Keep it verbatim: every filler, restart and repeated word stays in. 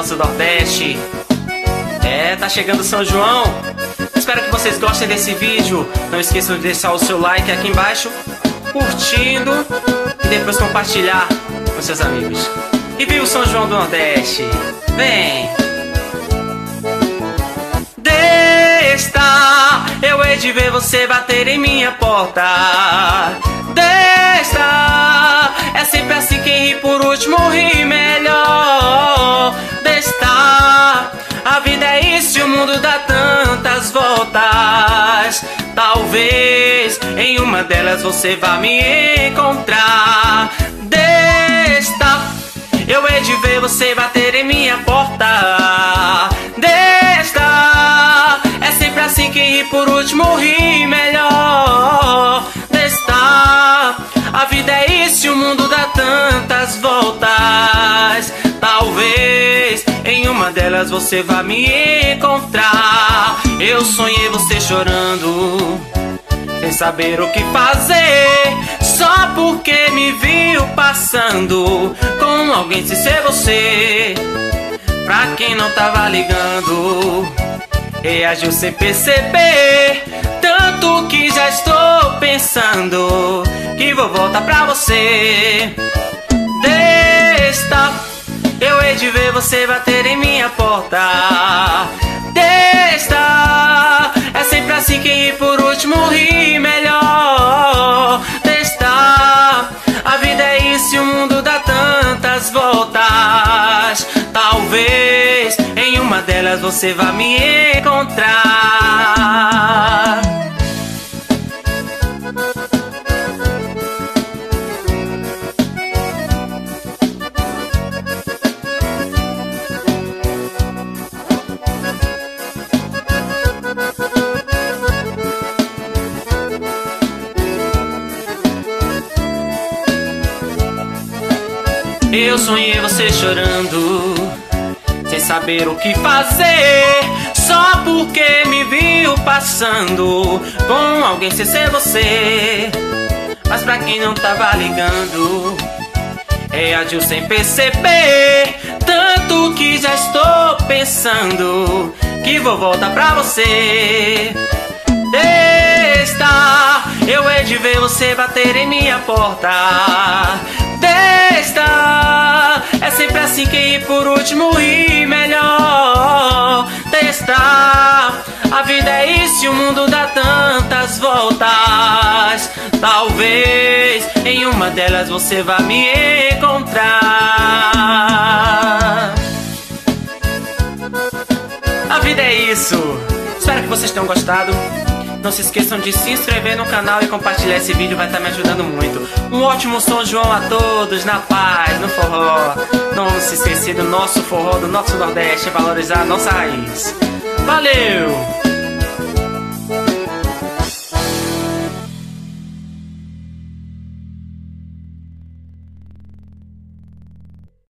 nosso Nordeste. É, tá chegando São João. Espero que vocês gostem desse vídeo. Não esqueçam de deixar o seu like aqui embaixo, curtindo, e depois compartilhar com seus amigos. E viva o São João do Nordeste! Vem! Desta, eu hei de ver você bater em minha porta. Desta, é sempre assim, quem ri por último ri melhor. Desta, a vida é isso e o mundo dá tantas voltas. Talvez em uma delas você vá me encontrar. Desta, eu hei de ver você bater em minha porta. Desta, é sempre assim, quem ri por último ri melhor. Desta, a vida é isso e o mundo dá tantas voltas. Talvez em uma delas você vá me encontrar. Eu sonhei você chorando, sem saber o que fazer, só porque me viu passando com alguém sem ser você. Pra quem não tava ligando, reagiu sem perceber, tanto que já estou pensando que vou voltar pra você. Desta, eu hei de ver você bater em minha porta. Desta, é sempre assim, quem ri por último ri melhor. Desta, a vida é isso e o mundo dá tantas voltas. Talvez em uma delas você vá me encontrar. Eu sonhei você chorando, sem saber o que fazer, só porque me viu passando com alguém sem ser você. Mas pra quem não tava ligando, reagiu sem perceber, tanto que já estou pensando que vou voltar pra você. Desta, eu hei de ver você bater em minha porta. Desta, é sempre assim, quem ir por último ri melhor. Desta, a vida é isso e o mundo dá tantas voltas. Talvez em uma delas você vá me encontrar. A vida é isso. Espero que vocês tenham gostado. Não se esqueçam de se inscrever no canal e compartilhar esse vídeo, vai estar me ajudando muito. Um ótimo São João a todos, na paz, no forró. Não se esquecer do nosso forró, do nosso Nordeste, valorizar a nossa raiz. Valeu!